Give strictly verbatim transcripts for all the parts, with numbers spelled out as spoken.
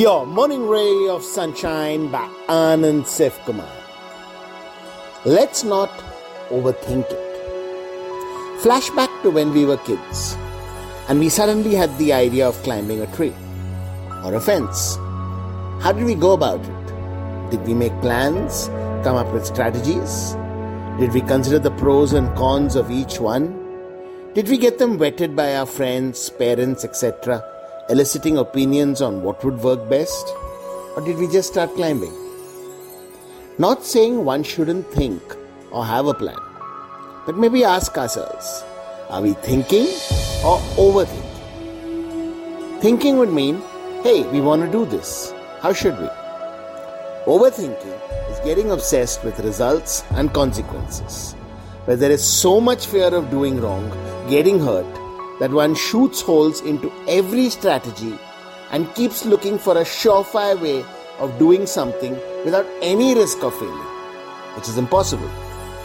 Your Morning Ray of Sunshine by Anand Saif Kumar. Let's not overthink it. Flashback to when we were kids and we suddenly had the idea of climbing a tree or a fence. How did we go about it? Did we make plans, come up with strategies? Did we consider the pros and cons of each one? Did we get them vetted by our friends, parents, et cetera, eliciting opinions on what would work best? Or did we just start climbing? Not saying one shouldn't think or have a plan, but maybe ask ourselves, are we thinking or overthinking? Thinking would mean, hey, we want to do this. How should we? Overthinking is getting obsessed with results and consequences, where there is so much fear of doing wrong, getting hurt, that one shoots holes into every strategy and keeps looking for a surefire way of doing something without any risk of failing, which is impossible.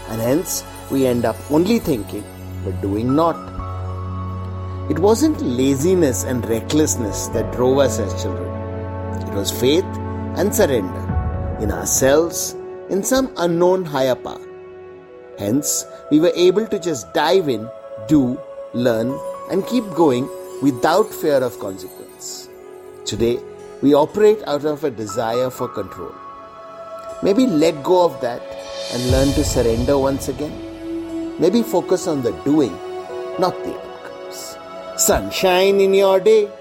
And hence, we end up only thinking but doing not. It wasn't laziness and recklessness that drove us as children. It was faith and surrender in ourselves, in some unknown higher power. Hence, we were able to just dive in, do, learn, and keep going without fear of consequence. Today, we operate out of a desire for control. Maybe let go of that and learn to surrender once again. Maybe focus on the doing, not the outcomes. Sunshine in your day.